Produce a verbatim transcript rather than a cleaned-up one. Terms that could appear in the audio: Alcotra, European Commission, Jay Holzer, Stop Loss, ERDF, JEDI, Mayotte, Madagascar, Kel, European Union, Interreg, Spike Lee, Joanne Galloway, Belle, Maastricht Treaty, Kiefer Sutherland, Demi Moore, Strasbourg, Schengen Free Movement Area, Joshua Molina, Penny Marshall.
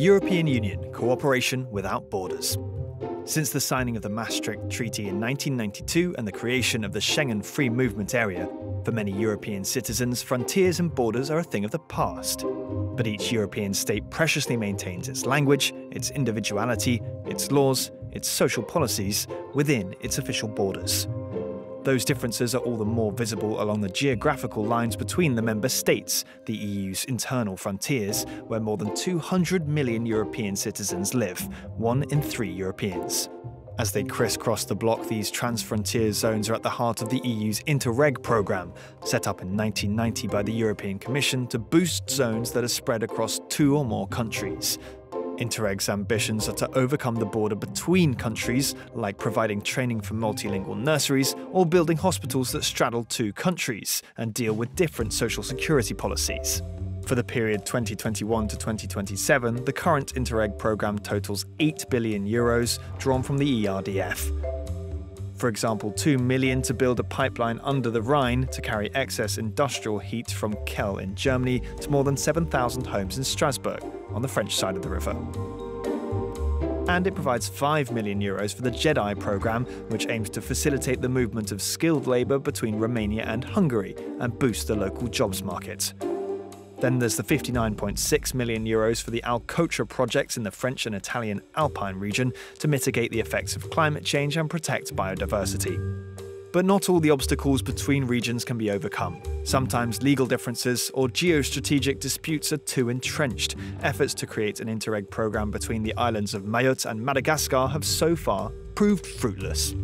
The European Union, cooperation without borders. Since the signing of the Maastricht Treaty in nineteen ninety-two and the creation of the Schengen Free Movement Area, for many European citizens, frontiers and borders are a thing of the past. But each European state preciously maintains its language, its individuality, its laws, its social policies within its official borders. Those differences are all the more visible along the geographical lines between the member states, the E U's internal frontiers, where more than two hundred million European citizens live, one in three Europeans. As they crisscross the bloc, these transfrontier zones are at the heart of the E U's Interreg programme, set up in nineteen ninety by the European Commission to boost zones that are spread across two or more countries. Interreg's ambitions are to overcome the border between countries, like providing training for multilingual nurseries or building hospitals that straddle two countries and deal with different social security policies. For the period twenty twenty-one to twenty twenty-seven, the current Interreg programme totals eight billion euros, drawn from the E R D F. For example, two million to build a pipeline under the Rhine to carry excess industrial heat from Kel in Germany to more than seven thousand homes in Strasbourg, on the French side of the river. And it provides five million euros for the JEDI programme, which aims to facilitate the movement of skilled labour between Romania and Hungary and boost the local jobs market. Then there's the fifty-nine point six million euros for the Alcotra projects in the French and Italian Alpine region to mitigate the effects of climate change and protect biodiversity. But not all the obstacles between regions can be overcome. Sometimes legal differences or geostrategic disputes are too entrenched. Efforts to create an Interreg programme between the islands of Mayotte and Madagascar have so far proved fruitless.